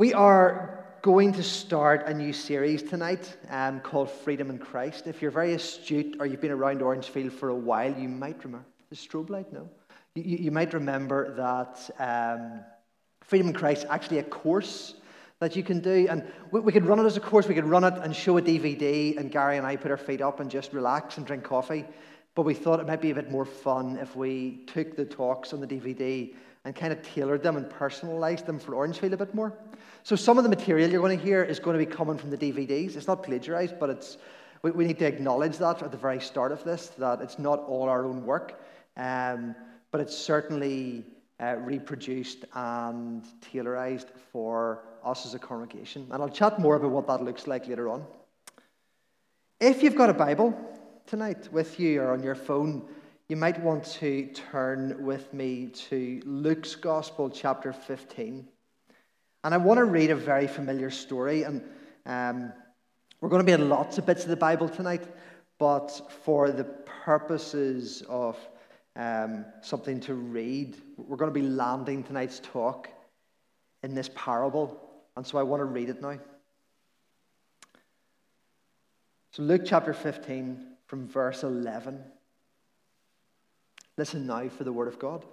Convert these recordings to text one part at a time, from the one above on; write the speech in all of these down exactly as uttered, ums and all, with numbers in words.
We are going to start a new series tonight um, called Freedom in Christ. If you're very astute or you've been around Orangefield for a while, you might remember the strobe light, no? You, you might remember that um, Freedom in Christ is actually a course that you can do. And we, we could run it as a course, we could run it and show a D V D, and Gary and I put our feet up and just relax and drink coffee. But we thought it might be a bit more fun if we took the talks on the D V D and kind of tailored them and personalized them for Orangefield a bit more. So some of the material you're going to hear is going to be coming from the D V Ds. It's not plagiarized, but it's we, we need to acknowledge that at the very start of this, that it's not all our own work, um, but it's certainly uh, reproduced and tailorized for us as a congregation. And I'll chat more about what that looks like later on. If you've got a Bible tonight with you or on your phone, you might want to turn with me to Luke's Gospel, chapter fifteen. And I want to read a very familiar story. And um, we're going to be in lots of bits of the Bible tonight, but for the purposes of um, something to read, we're going to be landing tonight's talk in this parable. And so I want to read it now. So Luke chapter fifteen from verse eleven. Listen now for the word of God.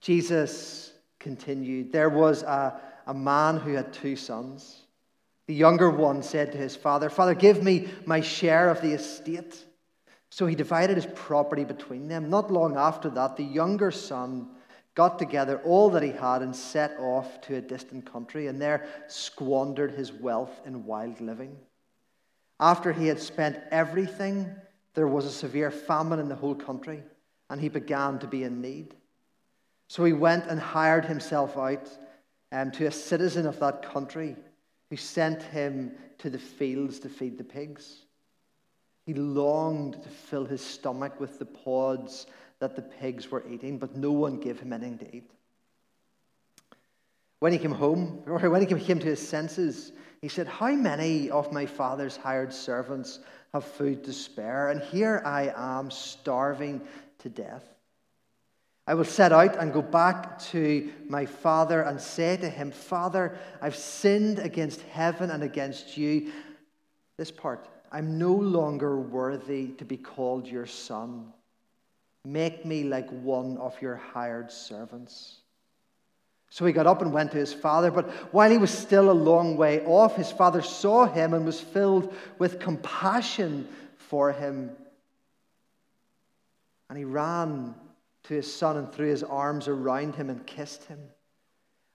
Jesus continued, "There was a, a man who had two sons. The younger one said to his father, 'Father, give me my share of the estate.' So he divided his property between them. Not long after that, the younger son got together all that he had and set off to a distant country, and there squandered his wealth in wild living. After he had spent everything, there was a severe famine in the whole country, and he began to be in need. So he went and hired himself out um, to a citizen of that country, who sent him to the fields to feed the pigs. He longed to fill his stomach with the pods that the pigs were eating, but no one gave him anything to eat. When he came home, or when he came to his senses, he said, 'How many of my father's hired servants have food to spare, and here I am starving to death. I will set out and go back to my father and say to him, Father, I've sinned against heaven and against you. This part, I'm no longer worthy to be called your son. Make me like one of your hired servants.' So he got up and went to his father, but while he was still a long way off, his father saw him and was filled with compassion for him. And he ran to his son and threw his arms around him and kissed him.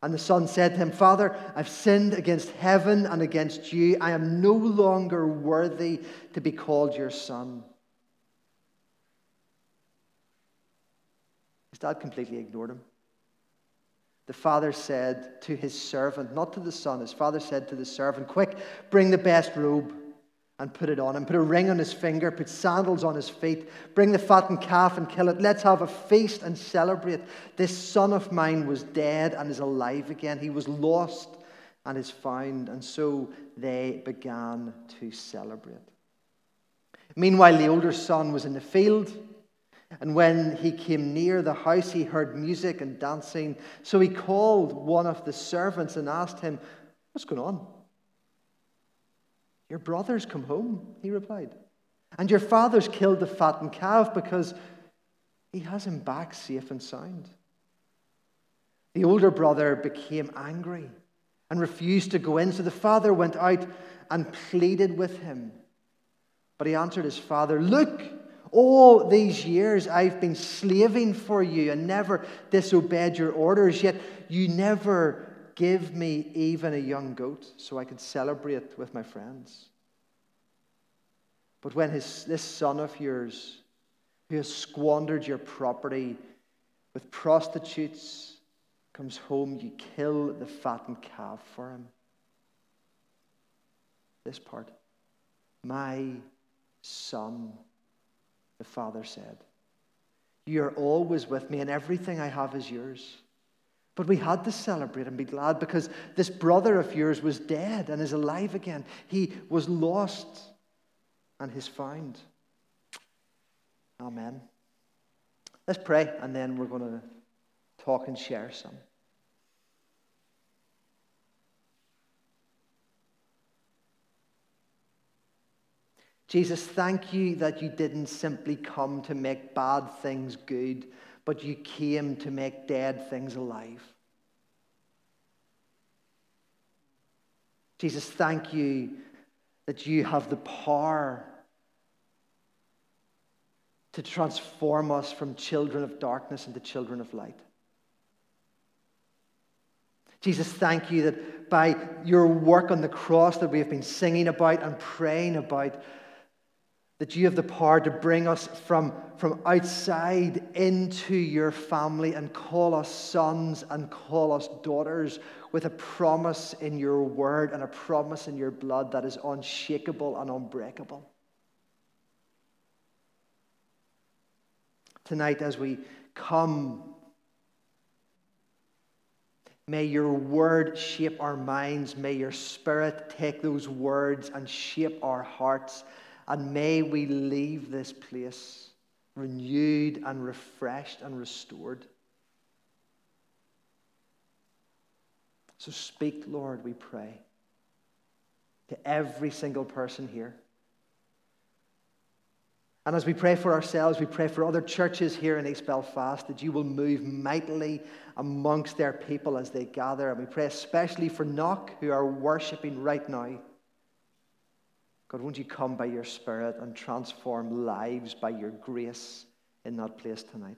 And the son said to him, 'Father, I've sinned against heaven and against you. I am no longer worthy to be called your son.'" His dad completely ignored him. The father said to his servant, not to the son, his father said to the servant, "Quick, bring the best robe and put it on him. Put a ring on his finger, put sandals on his feet. Bring the fattened calf and kill it. Let's have a feast and celebrate. This son of mine was dead and is alive again. He was lost and is found." And so they began to celebrate. Meanwhile, the older son was in the field. And when he came near the house, he heard music and dancing. So he called one of the servants and asked him, "What's going on?" "Your brother's come home," he replied, "and your father's killed the fattened calf because he has him back safe and sound." The older brother became angry and refused to go in. So the father went out and pleaded with him. But he answered his father, "Look, all these years I've been slaving for you and never disobeyed your orders, yet you never give me even a young goat so I could celebrate with my friends. But when his, this son of yours, who has squandered your property with prostitutes, comes home, you kill the fattened calf for him." This part, "My son," the father said, "you are always with me, and everything I have is yours. But we had to celebrate and be glad because this brother of yours was dead and is alive again. He was lost and is found." Amen. Let's pray, and then we're going to talk and share some. Jesus, thank you that you didn't simply come to make bad things good, but you came to make dead things alive. Jesus, thank you that you have the power to transform us from children of darkness into children of light. Jesus, thank you that by your work on the cross that we have been singing about and praying about, that you have the power to bring us from, from outside into your family and call us sons and call us daughters with a promise in your word and a promise in your blood that is unshakable and unbreakable. Tonight, as we come, may your word shape our minds. May your spirit take those words and shape our hearts. And may we leave this place renewed and refreshed and restored. So speak, Lord, we pray, to every single person here. And as we pray for ourselves, we pray for other churches here in East Belfast, that you will move mightily amongst their people as they gather. And we pray especially for Knock, who are worshiping right now. God, won't you come by your Spirit and transform lives by your grace in that place tonight?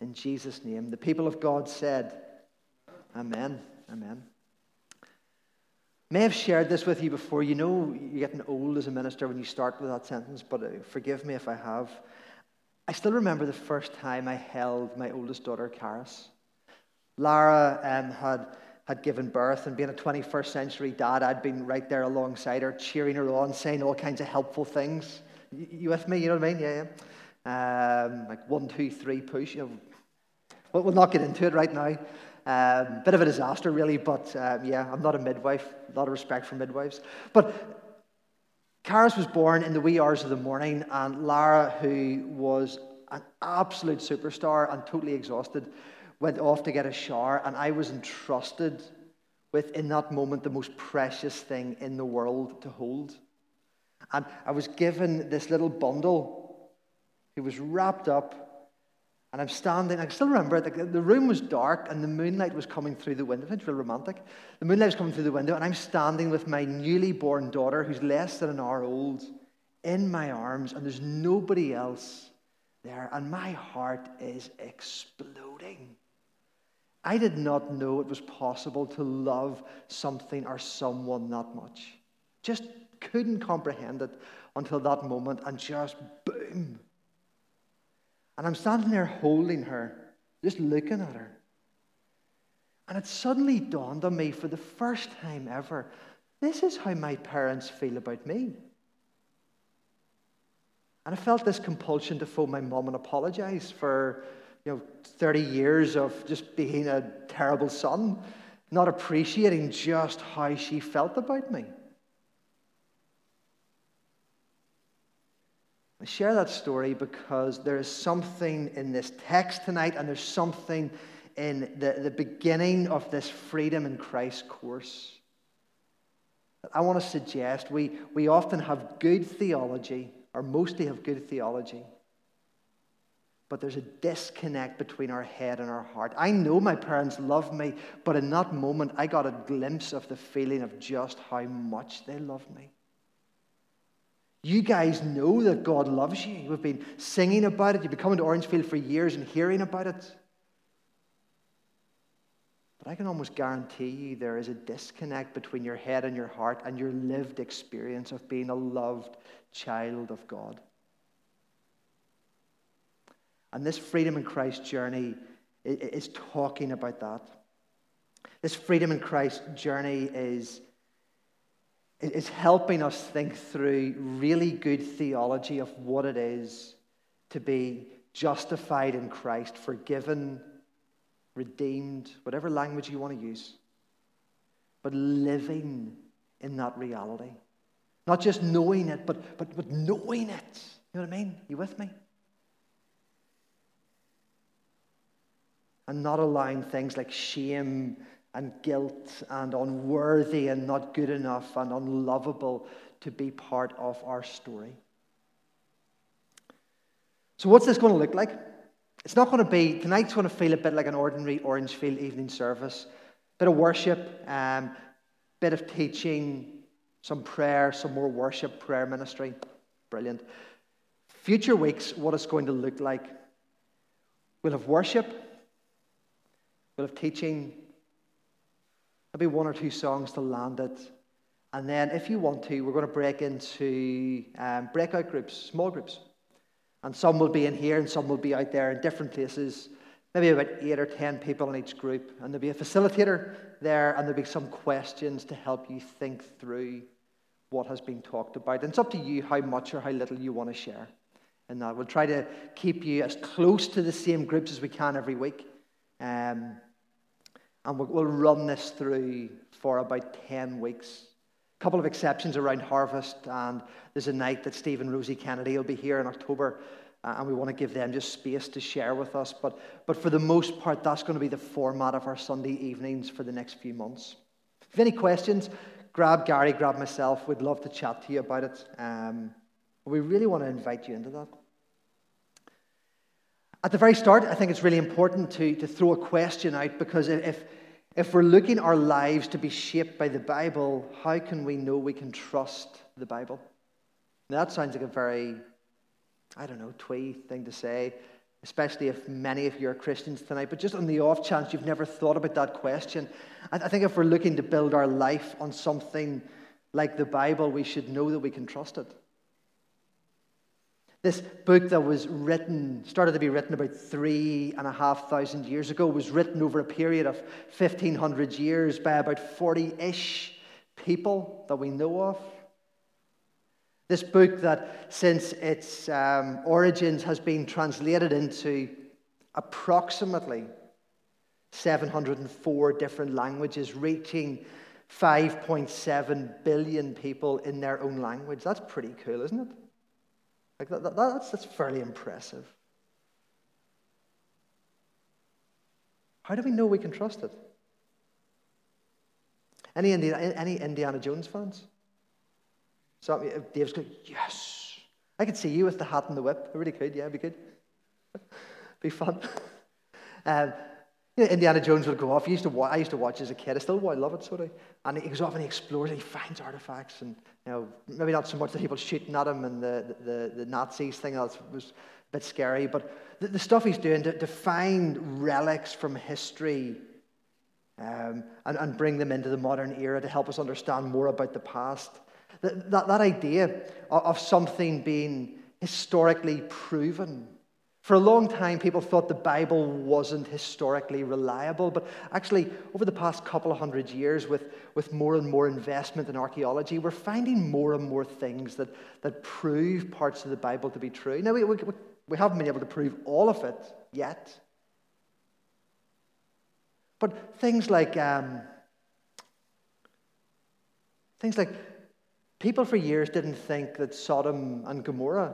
In Jesus' name, the people of God said, Amen, amen. May have shared this with you before. You know you're getting old as a minister when you start with that sentence, but forgive me if I have. I still remember the first time I held my oldest daughter, Karis. Lara um, had... had given birth, and being a twenty-first century dad, I'd been right there alongside her, cheering her on, saying all kinds of helpful things. You with me? You know what I mean? Yeah, yeah. Um, like one, two, three, push. You know, we'll, we'll not get into it right now. Um, bit of a disaster, really, but um, yeah, I'm not a midwife. A lot of respect for midwives. But Karis was born in the wee hours of the morning, and Lara, who was an absolute superstar and totally exhausted, went off to get a shower, and I was entrusted with, in that moment, the most precious thing in the world to hold. And I was given this little bundle. It was wrapped up, and I'm standing. I can still remember it. The room was dark, and the moonlight was coming through the window. It's real romantic. The moonlight was coming through the window, and I'm standing with my newly born daughter, who's less than an hour old, in my arms, and there's nobody else there, and my heart is exploding. I did not know it was possible to love something or someone that much. Just couldn't comprehend it until that moment, and just boom. And I'm standing there holding her, just looking at her. And it suddenly dawned on me for the first time ever, this is how my parents feel about me. And I felt this compulsion to phone my mom and apologize for You know, thirty years of just being a terrible son, not appreciating just how she felt about me. I share that story because there is something in this text tonight, and there's something in the, the beginning of this Freedom in Christ course that I want to suggest. We, we often have good theology, or mostly have good theology, but there's a disconnect between our head and our heart. I know my parents love me, but in that moment, I got a glimpse of the feeling of just how much they love me. You guys know that God loves you. You've been singing about it. You've been coming to Orangefield for years and hearing about it. But I can almost guarantee you there is a disconnect between your head and your heart and your lived experience of being a loved child of God. And this Freedom in Christ journey is talking about that. This Freedom in Christ journey is, is helping us think through really good theology of what it is to be justified in Christ, forgiven, redeemed, whatever language you want to use, but living in that reality. Not just knowing it, but, but, but knowing it. You know what I mean? You with me? And not allowing things like shame and guilt and unworthy and not good enough and unlovable to be part of our story. So what's this going to look like? It's not going to be, tonight's going to feel a bit like an ordinary Orangefield evening service. Bit of worship, um, bit of teaching, some prayer, some more worship, prayer ministry. Brilliant. Future weeks, what it's going to look like. We'll have worship, we'll have teaching, maybe one or two songs to land it. And then if you want to, we're going to break into um, breakout groups, small groups. And some will be in here and some will be out there in different places, maybe about eight or ten people in each group. And there'll be a facilitator there and there'll be some questions to help you think through what has been talked about. And it's up to you how much or how little you want to share in that. We'll try to keep you as close to the same groups as we can every week. Um, and we'll, we'll run this through for about ten weeks. A couple of exceptions around harvest, and there's a night that Steve and Rosie Kennedy will be here in October, uh, and we want to give them just space to share with us. But but for the most part, that's going to be the format of our Sunday evenings for the next few months. If you have any questions, grab Gary, grab myself. We'd love to chat to you about it. Um, we really want to invite you into that. At the very start, I think it's really important to, to throw a question out, because if If we're looking our lives to be shaped by the Bible, how can we know we can trust the Bible? Now, that sounds like a very, I don't know, twee thing to say, especially if many of you are Christians tonight, but just on the off chance you've never thought about that question, I think if we're looking to build our life on something like the Bible, we should know that we can trust it. This book that was written, started to be written about three and a half thousand years ago, was written over a period of fifteen hundred years by about forty-ish people that we know of. This book that, since its um, origins, has been translated into approximately seven hundred four different languages, reaching five point seven billion people in their own language. That's pretty cool, isn't it? Like that, that, that's, that's fairly impressive. How do we know we can trust it? Any Indiana, any Indiana Jones fans? So Dave's going, yes! I could see you with the hat and the whip. I really could, yeah, it'd be good. Be fun. um, you know, Indiana Jones would go off. He used to wa- I used to watch as a kid. I still I love it, so do. And he goes off and he explores and he finds artifacts, and you know, maybe not so much the people shooting at him and the, the, the Nazis thing, that was a bit scary, but the, the stuff he's doing to, to find relics from history um, and, and bring them into the modern era to help us understand more about the past. That, that, that idea of something being historically proven. For a long time, people thought the Bible wasn't historically reliable, but actually, over the past couple of hundred years, with, with more and more investment in archaeology, we're finding more and more things that, that prove parts of the Bible to be true. Now, we, we, we haven't been able to prove all of it yet. But things like, um, things like people for years didn't think that Sodom and Gomorrah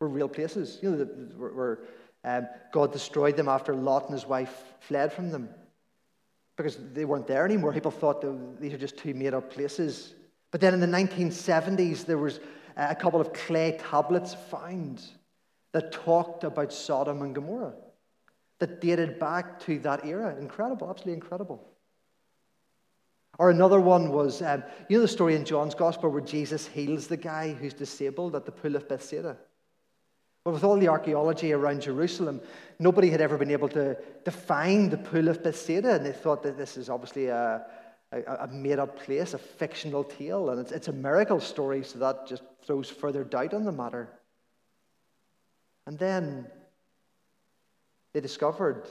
were real places, you know, where, where um, God destroyed them after Lot and his wife fled from them, because they weren't there anymore. People thought that these are just two made-up places. But then in the nineteen seventies, there was a couple of clay tablets found that talked about Sodom and Gomorrah, that dated back to that era. Incredible, absolutely incredible. Or another one was, um, you know, the story in John's Gospel where Jesus heals the guy who's disabled at the pool of Bethsaida. But with all the archaeology around Jerusalem, nobody had ever been able to, to find the pool of Bethsaida, and they thought that this is obviously a, a, a made-up place, a fictional tale, and it's, it's a miracle story, so that just throws further doubt on the matter. And then they discovered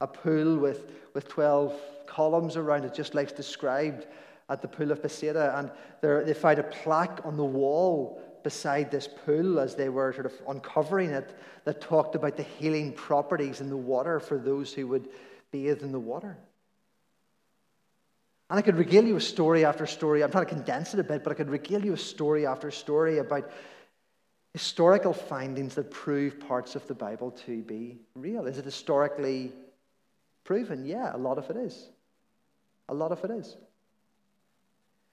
a pool with, with twelve columns around it, just like described at the pool of Bethsaida, and there, they found a plaque on the wall beside this pool as they were sort of uncovering it that talked about the healing properties in the water for those who would bathe in the water. And I could regale you with story after story. I'm trying to condense it a bit, but I could regale you with story after story about historical findings that prove parts of the Bible to be real. Is it historically proven? Yeah, a lot of it is. A lot of it is.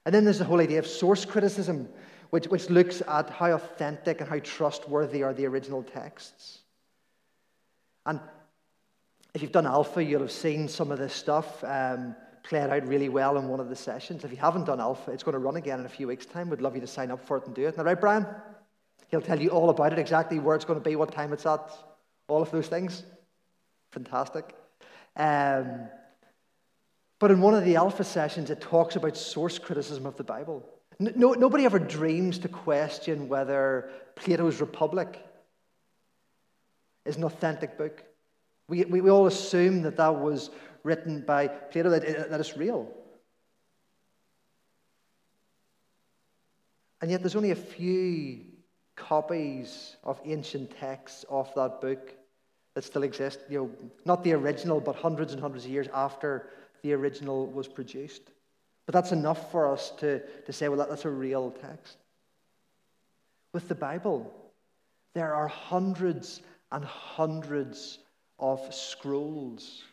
And then there's the whole idea of source criticism, which, which looks at how authentic and how trustworthy are the original texts. And if you've done Alpha, you'll have seen some of this stuff um, played out really well in one of the sessions. If you haven't done Alpha, it's going to run again in a few weeks' time. We'd love you to sign up for it and do it. Isn't that right, Brian? He'll tell you all about it, exactly where it's going to be, what time it's at, all of those things. Fantastic. Um, but in one of the Alpha sessions, it talks about source criticism of the Bible. No, nobody ever dreams to question whether Plato's Republic is an authentic book. We, we, we all assume that that was written by Plato, that, that it's real. And yet there's only a few copies of ancient texts of that book that still exist. You know, not the original, but hundreds and hundreds of years after the original was produced. But that's enough for us to, to say, well, that, that's a real text. With the Bible, there are hundreds and hundreds of scrolls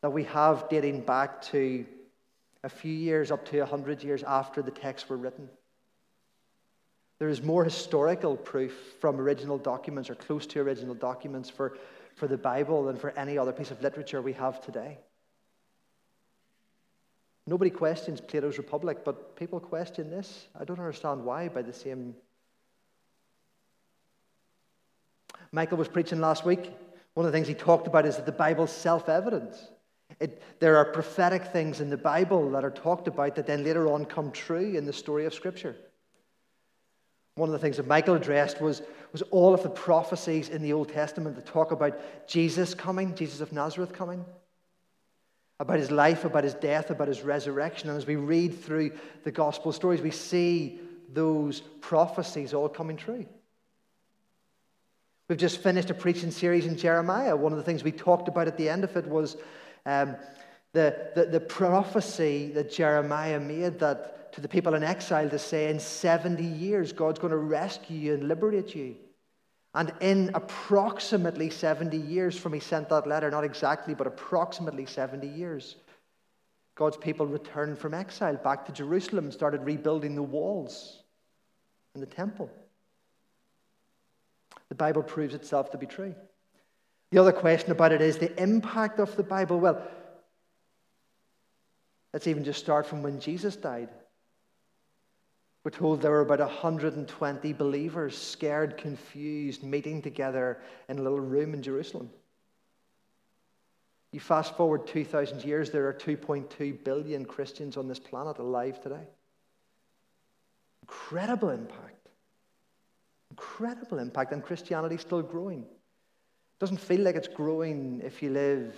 that we have dating back to a few years, up to one hundred years after the texts were written. There is more historical proof from original documents or close to original documents for, for the Bible than for any other piece of literature we have today. Nobody questions Plato's Republic, but people question this. I don't understand why, by the same. Michael was preaching last week. One of the things he talked about is that the Bible's self-evident. It, there are prophetic things in the Bible that are talked about that then later on come true in the story of Scripture. One of the things that Michael addressed was, was all of the prophecies in the Old Testament that talk about Jesus coming, Jesus of Nazareth coming, about his life, about his death, about his resurrection. And as we read through the gospel stories, we see those prophecies all coming true. We've just finished a preaching series in Jeremiah. One of the things we talked about at the end of it was um, the, the, the prophecy that Jeremiah made that to the people in exile to say, in seventy years, God's going to rescue you and liberate you. And in approximately seventy years from he sent that letter, not exactly, but approximately seventy years, God's people returned from exile back to Jerusalem and started rebuilding the walls and the temple. The Bible proves itself to be true. The other question about it is the impact of the Bible. Well, let's even just start from when Jesus died. We're told there were about one hundred twenty believers, scared, confused, meeting together in a little room in Jerusalem. You fast forward two thousand years, there are two point two billion Christians on this planet alive today. Incredible impact. Incredible impact, and Christianity's still growing. It doesn't feel like it's growing if you live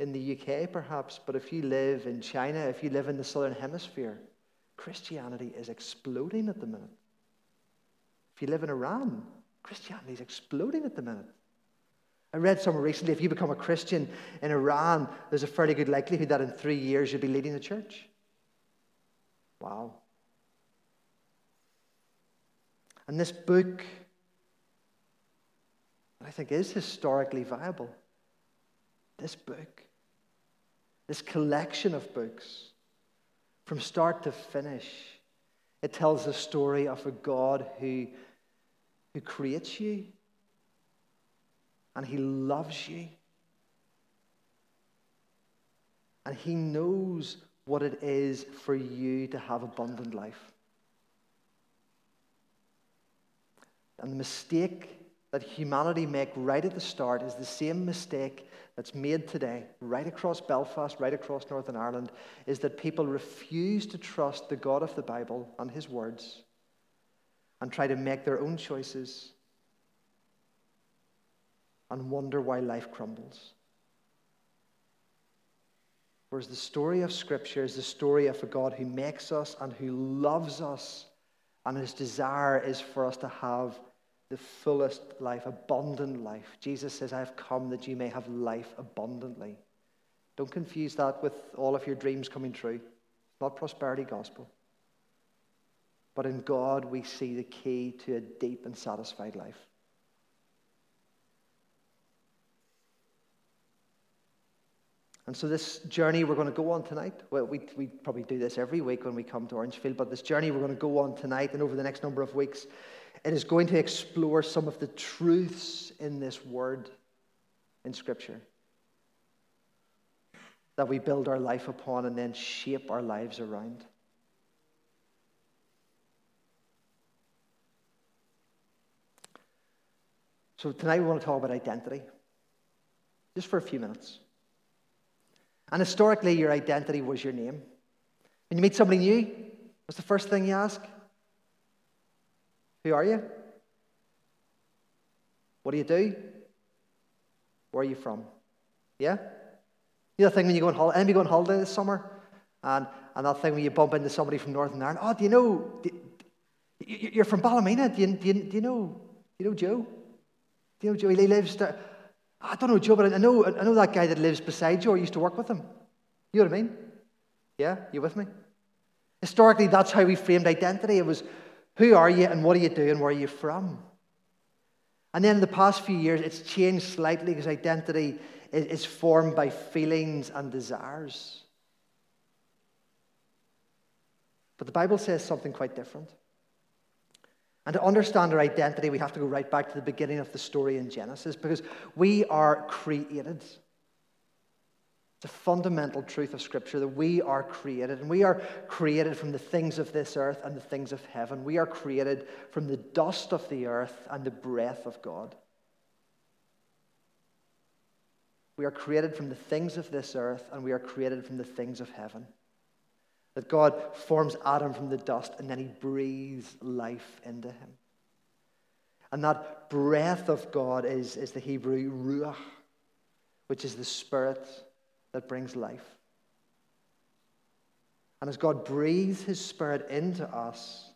in the U K, perhaps, but if you live in China, if you live in the Southern Hemisphere, Christianity is exploding at the minute. If you live in Iran, Christianity is exploding at the minute. I read somewhere recently, if you become a Christian in Iran, there's a fairly good likelihood that in three years you'll be leading a church. Wow. And this book, I think, is historically viable. This book, this collection of books, from start to finish, it tells the story of a God who, who creates you, and he loves you, and he knows what it is for you to have abundant life. And the mistake that humanity make right at the start is the same mistake that's made today, right across Belfast, right across Northern Ireland, is that people refuse to trust the God of the Bible and his words and try to make their own choices and wonder why life crumbles. Whereas the story of Scripture is the story of a God who makes us and who loves us, and his desire is for us to have the fullest life, abundant life. Jesus says, I have come that you may have life abundantly. Don't confuse that with all of your dreams coming true. It's not prosperity gospel. But in God, we see the key to a deep and satisfied life. And so this journey we're going to go on tonight, well, we we probably do this every week when we come to Orangefield, but this journey we're going to go on tonight and over the next number of weeks, it is going to explore some of the truths in this word in Scripture that we build our life upon and then shape our lives around. So tonight we want to talk about identity, just for a few minutes. And historically, your identity was your name. When you meet somebody new, what's the first thing you ask? Who are you? What do you do? Where are you from? Yeah? You know that thing when you go on holiday, anybody go on holiday this summer? And, and that thing when you bump into somebody from Northern Ireland, oh, do you know, do, you're from Ballymena, do you, do, you, do you know, do you know Joe? Do you know Joe? He lives there. I don't know Joe, but I know I know that guy that lives beside you, or used to work with him. You know what I mean? Yeah, you with me? Historically, that's how we framed identity. It was, who are you, and what do you do, and where are you from? And then in the past few years, it's changed slightly because identity is, is formed by feelings and desires. But the Bible says something quite different. And to understand our identity, we have to go right back to the beginning of the story in Genesis, because we are created. It's a fundamental truth of Scripture that we are created, and we are created from the things of this earth and the things of heaven. We are created from the dust of the earth and the breath of God. We are created from the things of this earth, and we are created from the things of heaven. That God forms Adam from the dust and then he breathes life into him. And that breath of God is, is the Hebrew ruach, which is the spirit that brings life. And as God breathes his spirit into us,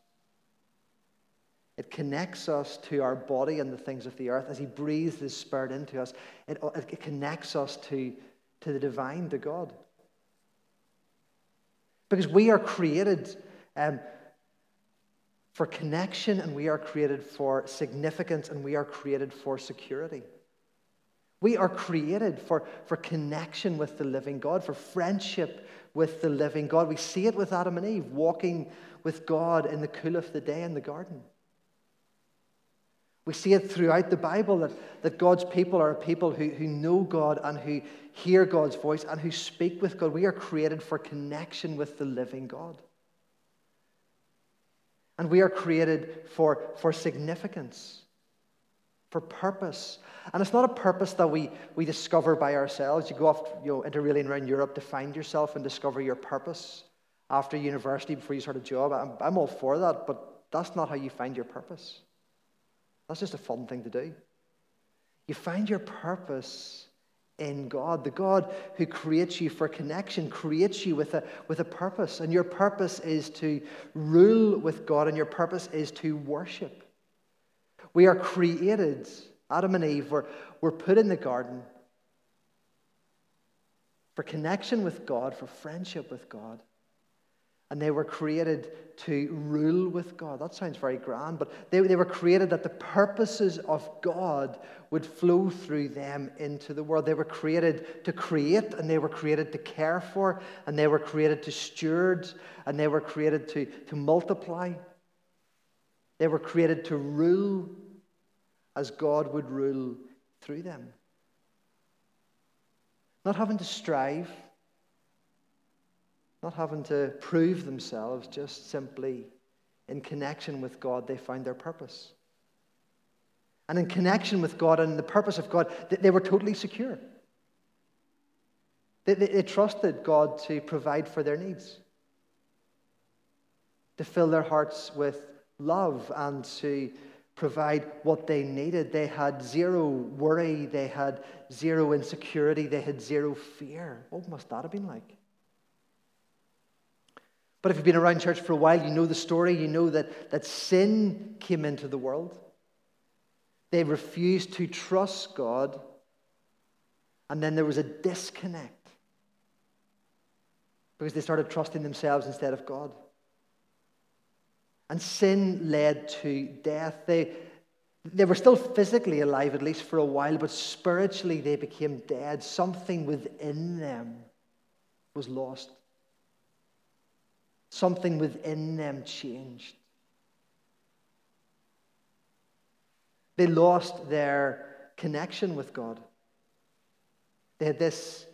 it connects us to our body and the things of the earth. As he breathes his spirit into us, it, it connects us to, to the divine, to God. Because we are created um, for connection, and we are created for significance, and we are created for security. We are created for, for connection with the living God, for friendship with the living God. We see it with Adam and Eve, walking with God in the cool of the day in the garden. We see it throughout the Bible that, that God's people are a people who, who know God and who hear God's voice and who speak with God. We are created for connection with the living God. And we are created for, for significance, for purpose. And it's not a purpose that we, we discover by ourselves. You go off, you know, interrailing around Europe to find yourself and discover your purpose after university, before you start a job. I'm, I'm all for that, but that's not how you find your purpose. That's just a fun thing to do. You find your purpose in God. The God who creates you for connection creates you with a, with a purpose. And your purpose is to rule with God, and your purpose is to worship. We are created, Adam and Eve, were, were put in the garden for connection with God, for friendship with God. And they were created to rule with God. That sounds very grand, but they, they were created that the purposes of God would flow through them into the world. They were created to create, and they were created to care for, and they were created to steward, and they were created to, to multiply. They were created to rule as God would rule through them. Not having to strive, not having to prove themselves, just simply in connection with God, they found their purpose. And in connection with God and the purpose of God, they, they were totally secure. They, they, they trusted God to provide for their needs, to fill their hearts with love and to provide what they needed. They had zero worry, they had zero insecurity, they had zero fear. What must that have been like? But if you've been around church for a while, you know the story. You know that, that sin came into the world. They refused to trust God. And then there was a disconnect, because they started trusting themselves instead of God. And sin led to death. They, They were still physically alive, at least for a while, but spiritually they became dead. Something within them was lost. Something within them changed. They lost their connection with God. They had this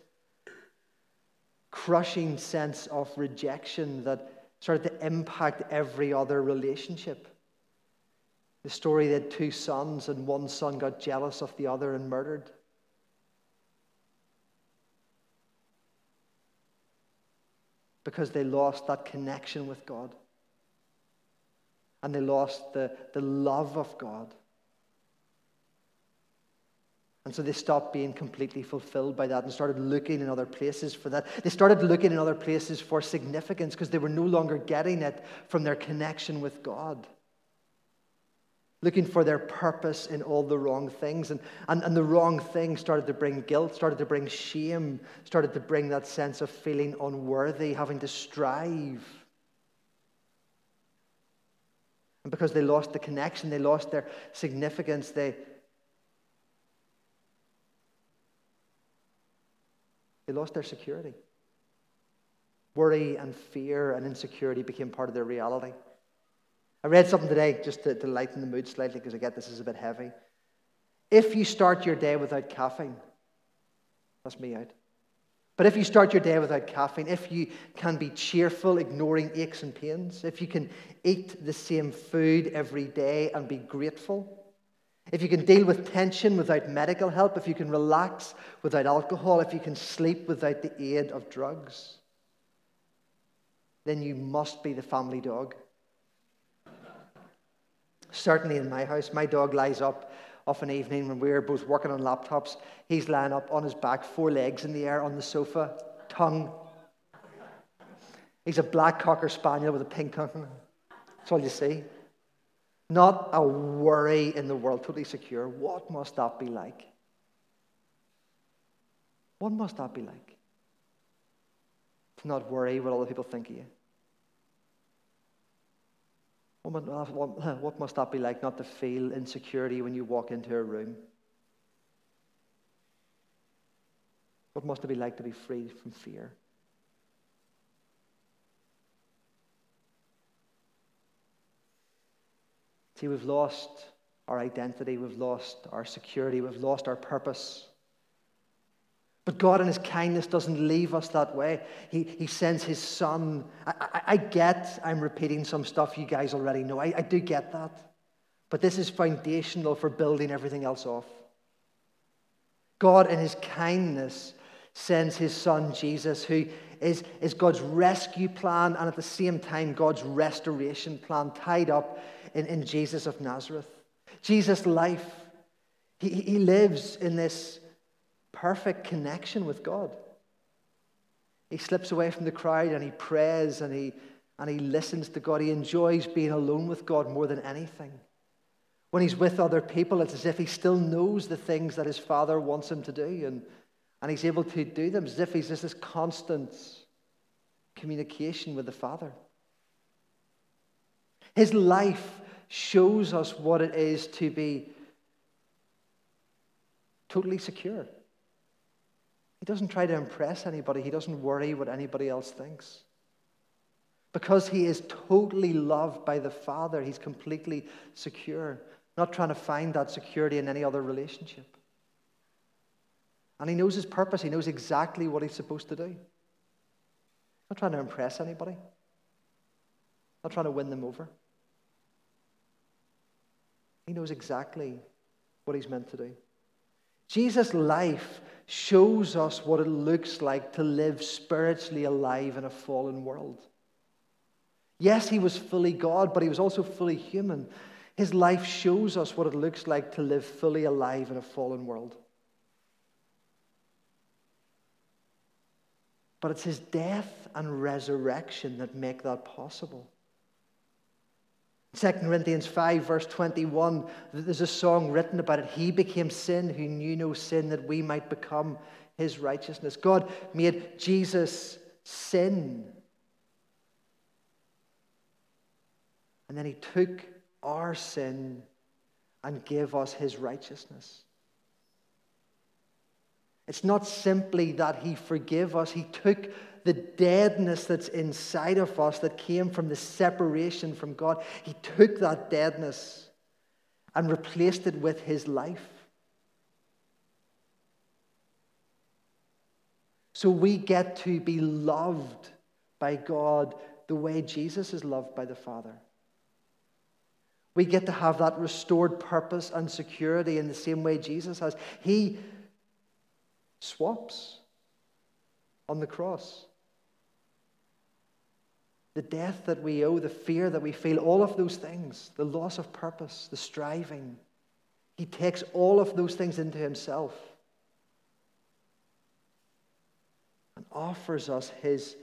crushing sense of rejection that started to impact every other relationship. The story that two sons and one son got jealous of the other and murdered. Because they lost that connection with God. And they lost the, the love of God. And so they stopped being completely fulfilled by that and started looking in other places for that. They started looking in other places for significance because they were no longer getting it from their connection with God. Looking for their purpose in all the wrong things. And, and, and the wrong things started to bring guilt, started to bring shame, started to bring that sense of feeling unworthy, having to strive. And because they lost the connection, they lost their significance, they They lost their security. Worry and fear and insecurity became part of their reality. I read something today just to, to lighten the mood slightly because I get this is a bit heavy. If you start your day without caffeine, that's me out. But if you start your day without caffeine, if you can be cheerful, ignoring aches and pains, if you can eat the same food every day and be grateful, if you can deal with tension without medical help, if you can relax without alcohol, if you can sleep without the aid of drugs, then you must be the family dog. Certainly in my house, my dog lies up off an evening when we're both working on laptops. He's lying up on his back, four legs in the air on the sofa, tongue. He's a black cocker spaniel with a pink tongue. That's all you see. Not a worry in the world, totally secure. What must that be like? What must that be like? To not worry what other people think of you. What must that be like not to feel insecurity when you walk into a room? What must it be like to be free from fear? See, we've lost our identity, we've lost our security, we've lost our purpose. But God in his kindness doesn't leave us that way. He, he sends his son. I, I, I get I'm repeating some stuff you guys already know. I, I do get that. But this is foundational for building everything else off. God in his kindness sends his son Jesus, who is, is God's rescue plan and at the same time God's restoration plan tied up in, in Jesus of Nazareth. Jesus' life, he, he lives in this perfect connection with God. He slips away from the crowd and he prays and he, and he listens to God. He enjoys being alone with God more than anything. When he's with other people, it's as if he still knows the things that his Father wants him to do and And he's able to do them as if he's just this constant communication with the Father. His life shows us what it is to be totally secure. He doesn't try to impress anybody. He doesn't worry what anybody else thinks. Because he is totally loved by the Father, he's completely secure, not trying to find that security in any other relationship. And he knows his purpose. He knows exactly what he's supposed to do. Not trying to impress anybody. Not trying to win them over. He knows exactly what he's meant to do. Jesus' life shows us what it looks like to live spiritually alive in a fallen world. Yes, he was fully God, but he was also fully human. His life shows us what it looks like to live fully alive in a fallen world. But it's his death and resurrection that make that possible. Second Corinthians five, verse twenty-one, there's a song written about it. He became sin who knew no sin that we might become his righteousness. God made Jesus sin. And then he took our sin and gave us his righteousness. It's not simply that he forgave us. He took the deadness that's inside of us that came from the separation from God. He took that deadness and replaced it with his life. So we get to be loved by God the way Jesus is loved by the Father. We get to have that restored purpose and security in the same way Jesus has. He swaps on the cross. The death that we owe, the fear that we feel, all of those things, the loss of purpose, the striving. He takes all of those things into himself and offers us his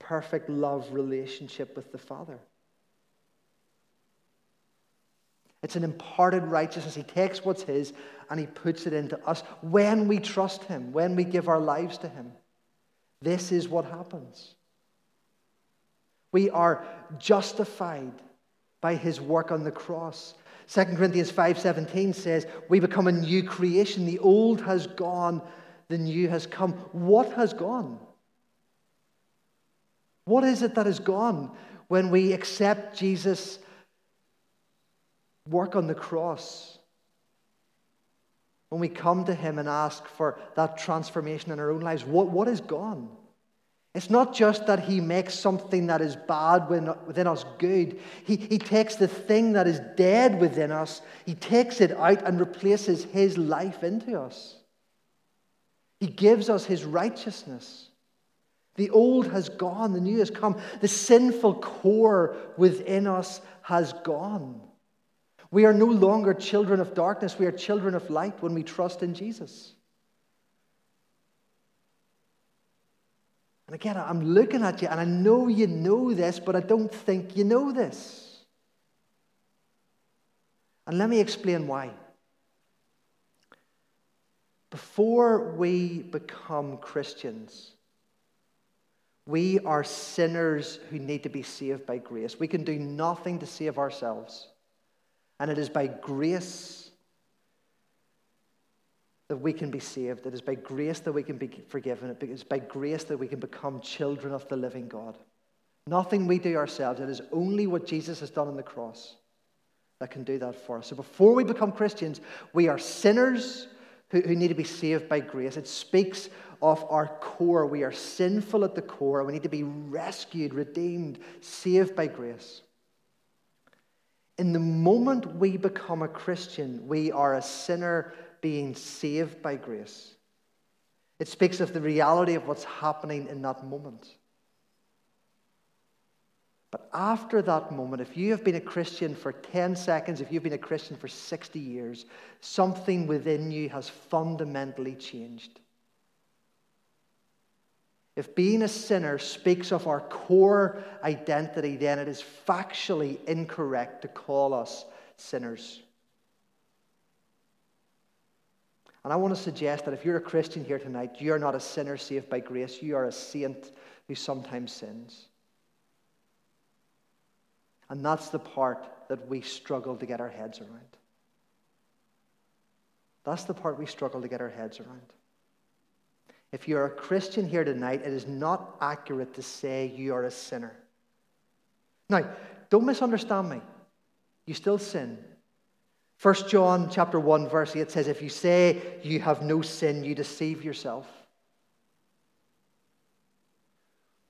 perfect love relationship with the Father. It's an imparted righteousness. He takes what's his and he puts it into us when we trust him, when we give our lives to him. This is what happens. We are justified by his work on the cross. Second Corinthians five seventeen says, we become a new creation. The old has gone, the new has come. What has gone? What is it that is gone when we accept Jesus' work on the cross? When we come to him and ask for that transformation in our own lives, what, what is gone? It's not just that he makes something that is bad within us good. He, he takes the thing that is dead within us, he takes it out and replaces his life into us. He gives us his righteousness. The old has gone, the new has come. The sinful core within us has gone. We are no longer children of darkness. We are children of light when we trust in Jesus. And again, I'm looking at you, and I know you know this, but I don't think you know this. And let me explain why. Before we become Christians, we are sinners who need to be saved by grace. We can do nothing to save ourselves. And it is by grace that we can be saved. It is by grace that we can be forgiven. It is by grace that we can become children of the living God. Nothing we do ourselves. It is only what Jesus has done on the cross that can do that for us. So before we become Christians, we are sinners who, who need to be saved by grace. It speaks of our core. We are sinful at the core. We need to be rescued, redeemed, saved by grace. In the moment we become a Christian, we are a sinner being saved by grace. It speaks of the reality of what's happening in that moment. But after that moment, if you have been a Christian for ten seconds, if you've been a Christian for sixty years, something within you has fundamentally changed. If being a sinner speaks of our core identity, then it is factually incorrect to call us sinners. And I want to suggest that if you're a Christian here tonight, you're not a sinner saved by grace. You are a saint who sometimes sins. And that's the part that we struggle to get our heads around. That's the part we struggle to get our heads around. If you're a Christian here tonight, it is not accurate to say you are a sinner. Now, don't misunderstand me. You still sin. First John chapter one, verse eight says, if you say you have no sin, you deceive yourself.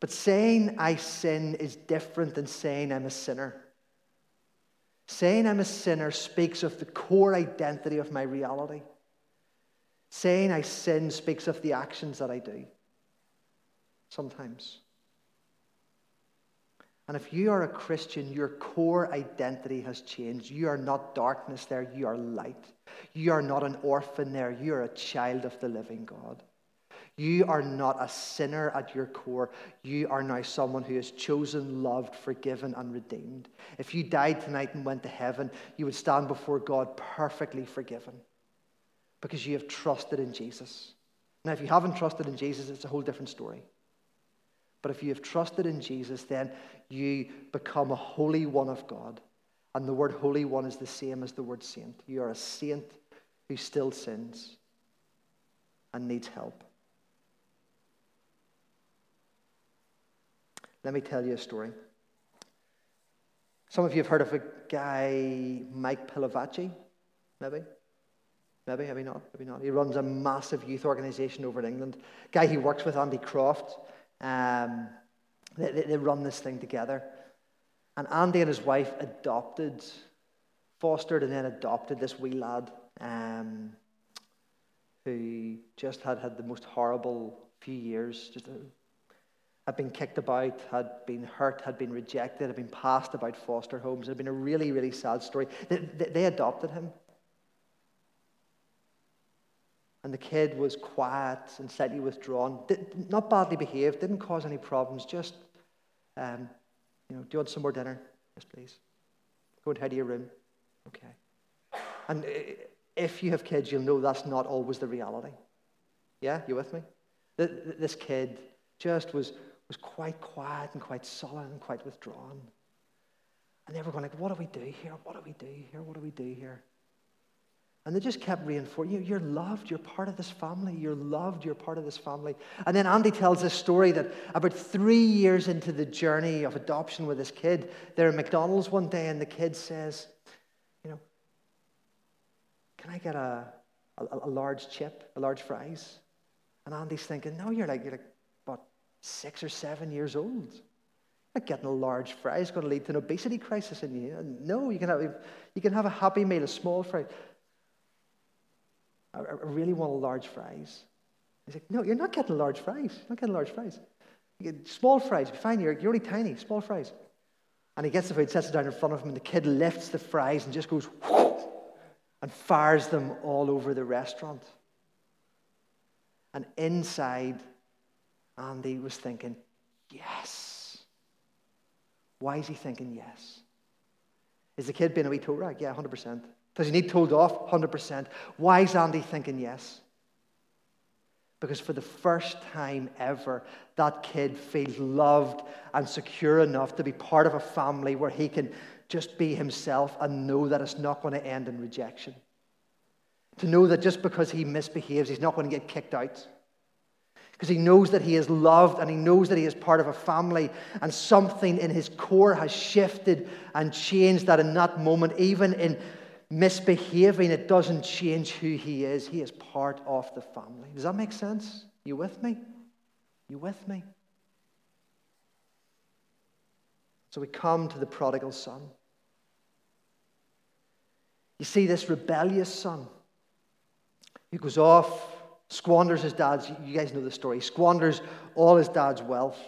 But saying I sin is different than saying I'm a sinner. Saying I'm a sinner speaks of the core identity of my reality. Saying I sin speaks of the actions that I do, sometimes. And if you are a Christian, your core identity has changed. You are not darkness there, you are light. You are not an orphan there, you are a child of the living God. You are not a sinner at your core. You are now someone who is chosen, loved, forgiven, and redeemed. If you died tonight and went to heaven, you would stand before God perfectly forgiven, because you have trusted in Jesus. Now, if you haven't trusted in Jesus, it's a whole different story. But if you have trusted in Jesus, then you become a holy one of God, And the word holy one is the same as the word saint. You are a saint who still sins and needs help. Let me tell you a story. Some of you have heard of a guy, Mike Pilavachi, maybe? Maybe, maybe not, maybe not. He runs a massive youth organization over in England. Guy he works with, Andy Croft. Um, they, they, they run this thing together. And Andy and his wife adopted, fostered and then adopted this wee lad um, who just had had the most horrible few years, just a, had been kicked about, had been hurt, had been rejected, had been passed about foster homes. It had been a really, really sad story. They, they, they adopted him. And the kid was quiet and slightly withdrawn, did, not badly behaved, didn't cause any problems, just... Um, You know, do you want some more dinner? Yes, please. Go and head to your room. Okay. And if you have kids, you'll know that's not always the reality. Yeah, you with me? This kid just was, was quite quiet and quite sullen and quite withdrawn. And they were going like, what do we do here? What do we do here? What do we do here? And they just kept reinforcing, you, you're loved, you're part of this family, you're loved, you're part of this family. And then Andy tells this story that about three years into the journey of adoption with this kid, they're at McDonald's one day and the kid says, you know, can I get a, a, a large chip, a large fries? And Andy's thinking, no, you're like, you're like, what, six or seven years old? Like getting a large fry is going to lead to an obesity crisis in you. No, you can have, you can have a happy meal, a small fry. I really want a large fries. He's like, no, you're not getting large fries. You're not getting large fries. You get small fries. Fine, you're, you're only tiny. Small fries. And he gets the food, sets it down in front of him, and the kid lifts the fries and just goes, whoosh, and fires them all over the restaurant. And inside, Andy was thinking, yes. Why is he thinking yes? Is the kid being a wee toe rag? Yeah, one hundred percent. Does he need told off? one hundred percent. Why is Andy thinking yes? Because for the first time ever, that kid feels loved and secure enough to be part of a family where he can just be himself and know that it's not going to end in rejection. To know that just because he misbehaves, he's not going to get kicked out. Because he knows that he is loved and he knows that he is part of a family, and something in his core has shifted and changed that in that moment, even in misbehaving, it doesn't change who he is. He is part of the family. Does that make sense? You with me? You with me? So we come to the prodigal son. You see this rebellious son. He goes off, squanders his dad's, you guys know the story, squanders all his dad's wealth.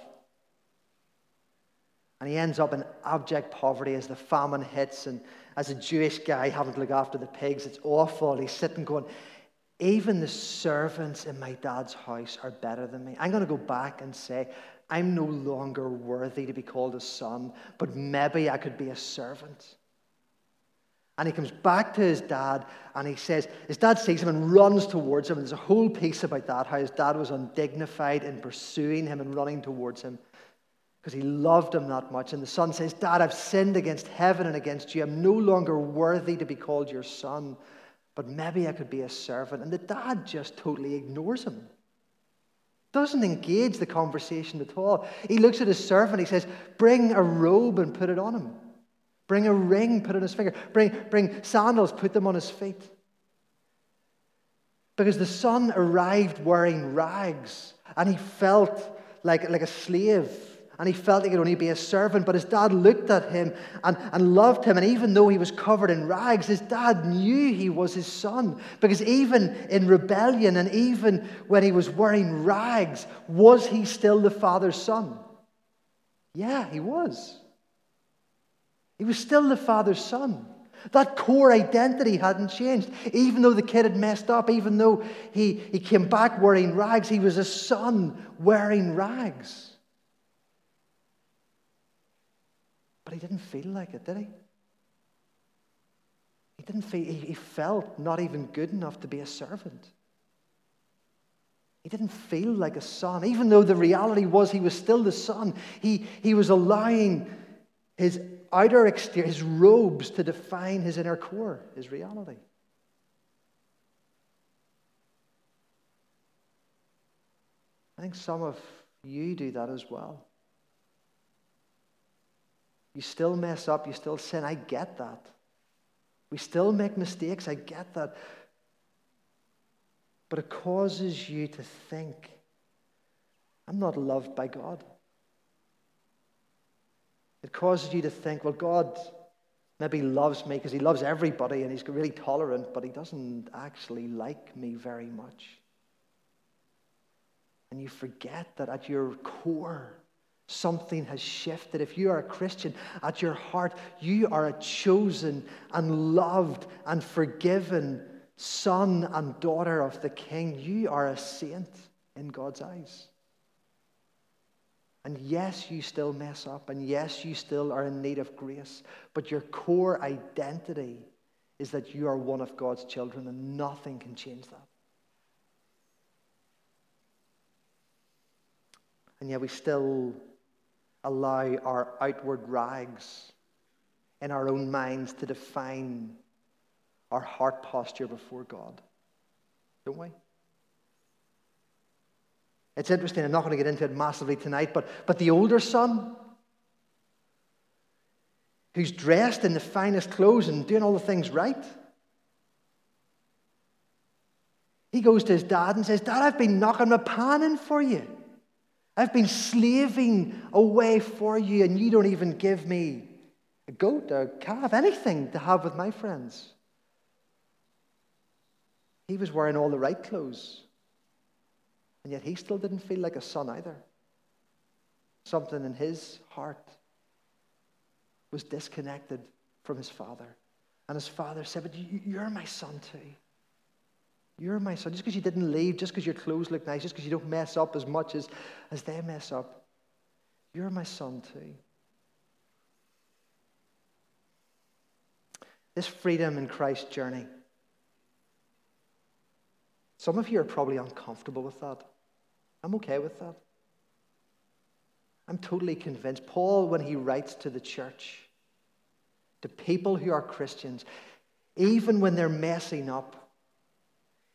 And he ends up in abject poverty as the famine hits, and as a Jewish guy having to look after the pigs, it's awful. He's sitting going, even the servants in my dad's house are better than me. I'm going to go back and say, I'm no longer worthy to be called a son, but maybe I could be a servant. And he comes back to his dad, and he says, his dad sees him and runs towards him. And there's a whole piece about that, how his dad was undignified in pursuing him and running towards him, because he loved him that much. And the son says, Dad, I've sinned against heaven and against you. I'm no longer worthy to be called your son, but maybe I could be a servant. And the dad just totally ignores him. Doesn't engage the conversation at all. He looks at his servant. He says, bring a robe and put it on him. Bring a ring, put it on his finger. Bring, bring sandals, put them on his feet. Because the son arrived wearing rags, and he felt like, like a slave. And he felt he could only be a servant, but his dad looked at him and, and loved him. And even though he was covered in rags, his dad knew he was his son. Because even in rebellion and even when he was wearing rags, was he still the father's son? Yeah, he was. He was still the father's son. That core identity hadn't changed. Even though the kid had messed up, even though he, he came back wearing rags, he was a son wearing rags. But he didn't feel like it, did he? He didn't feel, he, he felt not even good enough to be a servant. He didn't feel like a son, even though the reality was he was still the son. He, he was allowing his outer exterior, his robes to define his inner core, his reality. I think some of you do that as well. You still mess up, you still sin. I get that. We still make mistakes. I get that. But it causes you to think, I'm not loved by God. It causes you to think, well, God maybe loves me because he loves everybody and he's really tolerant, but he doesn't actually like me very much. And you forget that at your core, something has shifted. If you are a Christian, at your heart, you are a chosen and loved and forgiven son and daughter of the King. You are a saint in God's eyes. And yes, you still mess up, and yes, you still are in need of grace, but your core identity is that you are one of God's children, and nothing can change that. And yet we still allow our outward rags in our own minds to define our heart posture before God, don't we? It's interesting, I'm not going to get into it massively tonight, but, but the older son, who's dressed in the finest clothes and doing all the things right, he goes to his dad and says, Dad, I've been knocking my pan in for you. I've been slaving away for you, and you don't even give me a goat, a calf, anything to have with my friends. He was wearing all the right clothes, and yet he still didn't feel like a son either. Something in his heart was disconnected from his father. And his father said, but you're my son too. You're my son. Just because you didn't leave, just because your clothes look nice, just because you don't mess up as much as, as they mess up, you're my son too. This freedom in Christ journey, some of you are probably uncomfortable with that. I'm okay with that. I'm totally convinced. Paul, when he writes to the church, to people who are Christians, even when they're messing up,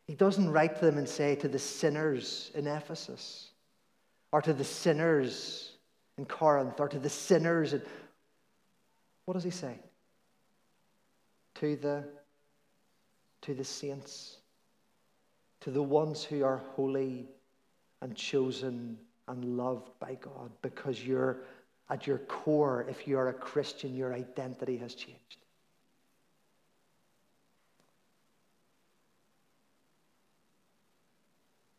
he doesn't write to them and say to the sinners in Ephesus, or to the sinners in Corinth, or to the sinners in... What does he say? To the, to the saints. To the ones who are holy and chosen and loved by God, because you're at your core, if you are a Christian, your identity has changed.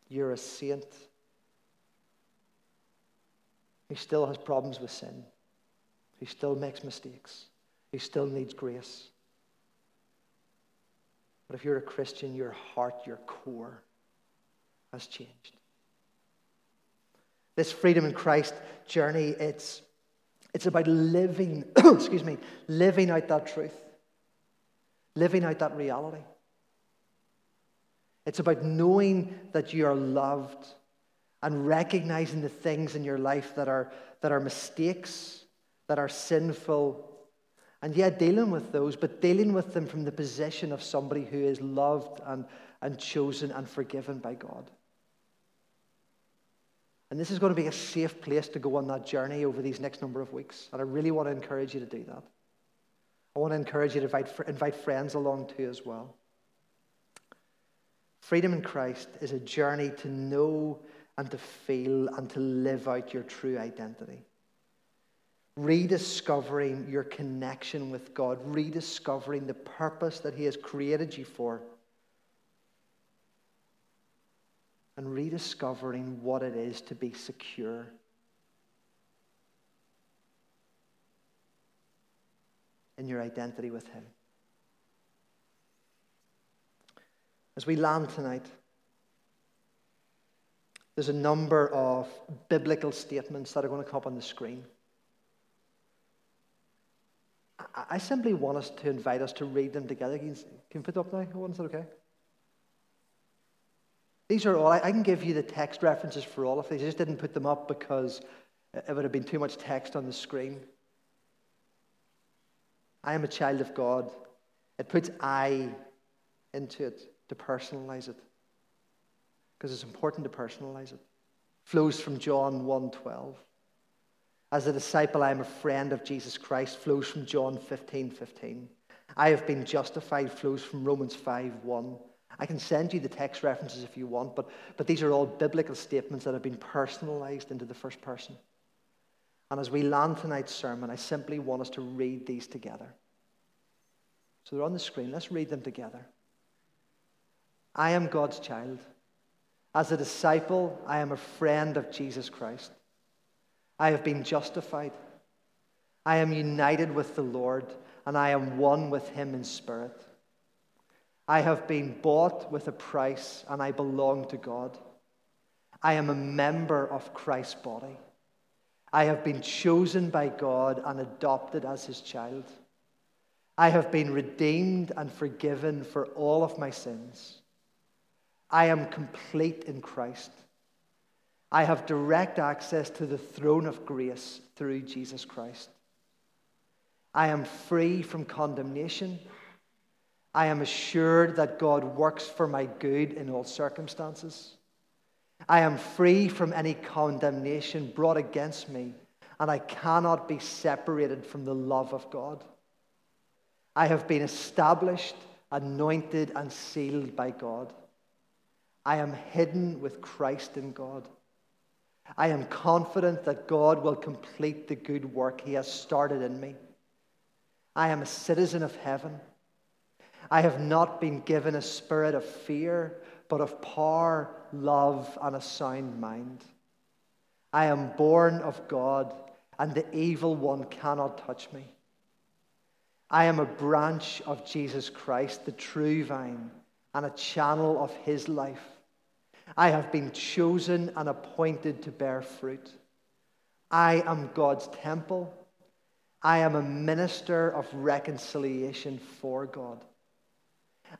You're a saint who still has problems with sin, who still makes mistakes, who still needs grace. But if you're a Christian, your heart, your core has changed. This freedom in Christ journey, it's it's about living, excuse me, living out that truth, living out that reality. It's about knowing that you are loved and recognizing the things in your life that are that are mistakes, that are sinful. And yeah, dealing with those, but dealing with them from the position of somebody who is loved and, and chosen and forgiven by God. And this is going to be a safe place to go on that journey over these next number of weeks. And I really want to encourage you to do that. I want to encourage you to invite, invite friends along too as well. Freedom in Christ is a journey to know and to feel and to live out your true identity. Rediscovering your connection with God, rediscovering the purpose that He has created you for, and rediscovering what it is to be secure. In your identity with Him. As we land tonight, there's a number of biblical statements that are going to come up on the screen. I simply want us to invite us to read them together. Can you put it up now? Is that okay? These are all, I can give you the text references for all of these. I just didn't put them up because it would have been too much text on the screen. I am a child of God. It puts I into it to personalize it, because it's important to personalize it. Flows from John one twelve. As a disciple, I am a friend of Jesus Christ. Flows from John fifteen fifteen. I have been justified. Flows from Romans five one. I can send you the text references if you want, but, but these are all biblical statements that have been personalized into the first person. And as we land tonight's sermon, I simply want us to read these together. So they're on the screen. Let's read them together. I am God's child. As a disciple, I am a friend of Jesus Christ. I have been justified. I am united with the Lord, and I am one with him in spirit. I have been bought with a price, and I belong to God. I am a member of Christ's body. I have been chosen by God and adopted as his child. I have been redeemed and forgiven for all of my sins. I am complete in Christ. I have direct access to the throne of grace through Jesus Christ. I am free from condemnation. I am assured that God works for my good in all circumstances. I am free from any condemnation brought against me, and I cannot be separated from the love of God. I have been established, anointed, and sealed by God. I am hidden with Christ in God. I am confident that God will complete the good work he has started in me. I am a citizen of heaven. I have not been given a spirit of fear, but of power, love, and a sound mind. I am born of God, and the evil one cannot touch me. I am a branch of Jesus Christ, the true vine, and a channel of his life. I have been chosen and appointed to bear fruit. I am God's temple. I am a minister of reconciliation for God.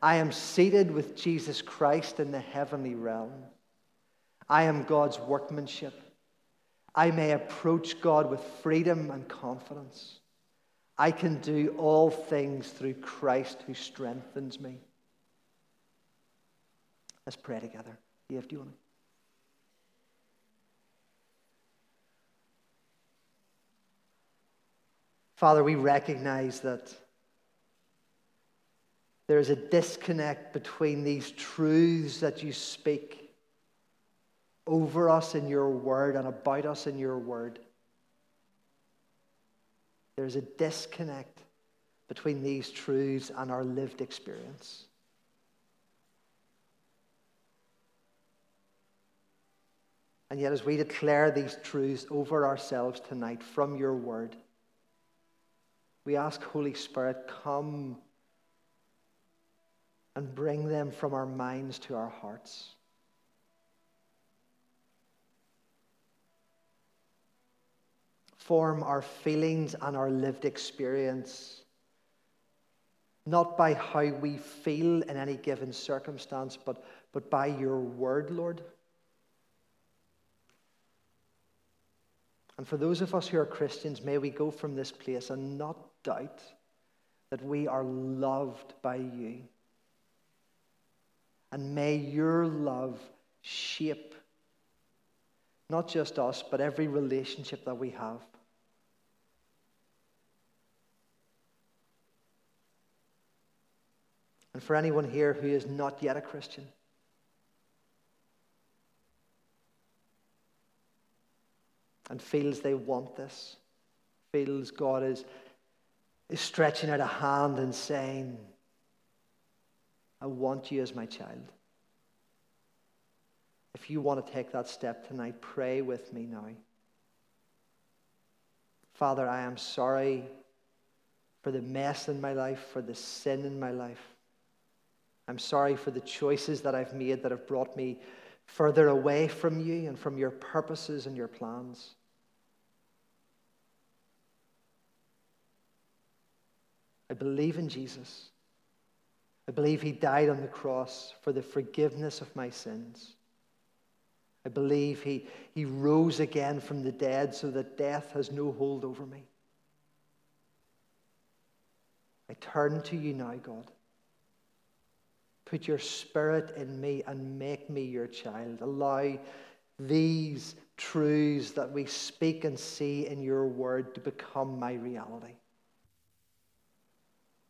I am seated with Jesus Christ in the heavenly realm. I am God's workmanship. I may approach God with freedom and confidence. I can do all things through Christ who strengthens me. Let's pray together. Dave, do you want to? Father, we recognize that there is a disconnect between these truths that you speak over us in your word and about us in your word. There's a disconnect between these truths and our lived experience. And yet, as we declare these truths over ourselves tonight from your word, we ask, Holy Spirit, come and bring them from our minds to our hearts. Form our feelings and our lived experience, not by how we feel in any given circumstance, but, but by your word, Lord. And for those of us who are Christians, may we go from this place and not doubt that we are loved by you. And may your love shape not just us, but every relationship that we have. And for anyone here who is not yet a Christian, and feels they want this, feels God is, is stretching out a hand and saying, I want you as my child. If you want to take that step tonight, pray with me now. Father, I am sorry for the mess in my life, for the sin in my life. I'm sorry for the choices that I've made that have brought me further away from you and from your purposes and your plans. I believe in Jesus. I believe he died on the cross for the forgiveness of my sins. I believe he, he rose again from the dead so that death has no hold over me. I turn to you now, God. Put your Spirit in me and make me your child. Allow these truths that we speak and see in your word to become my reality.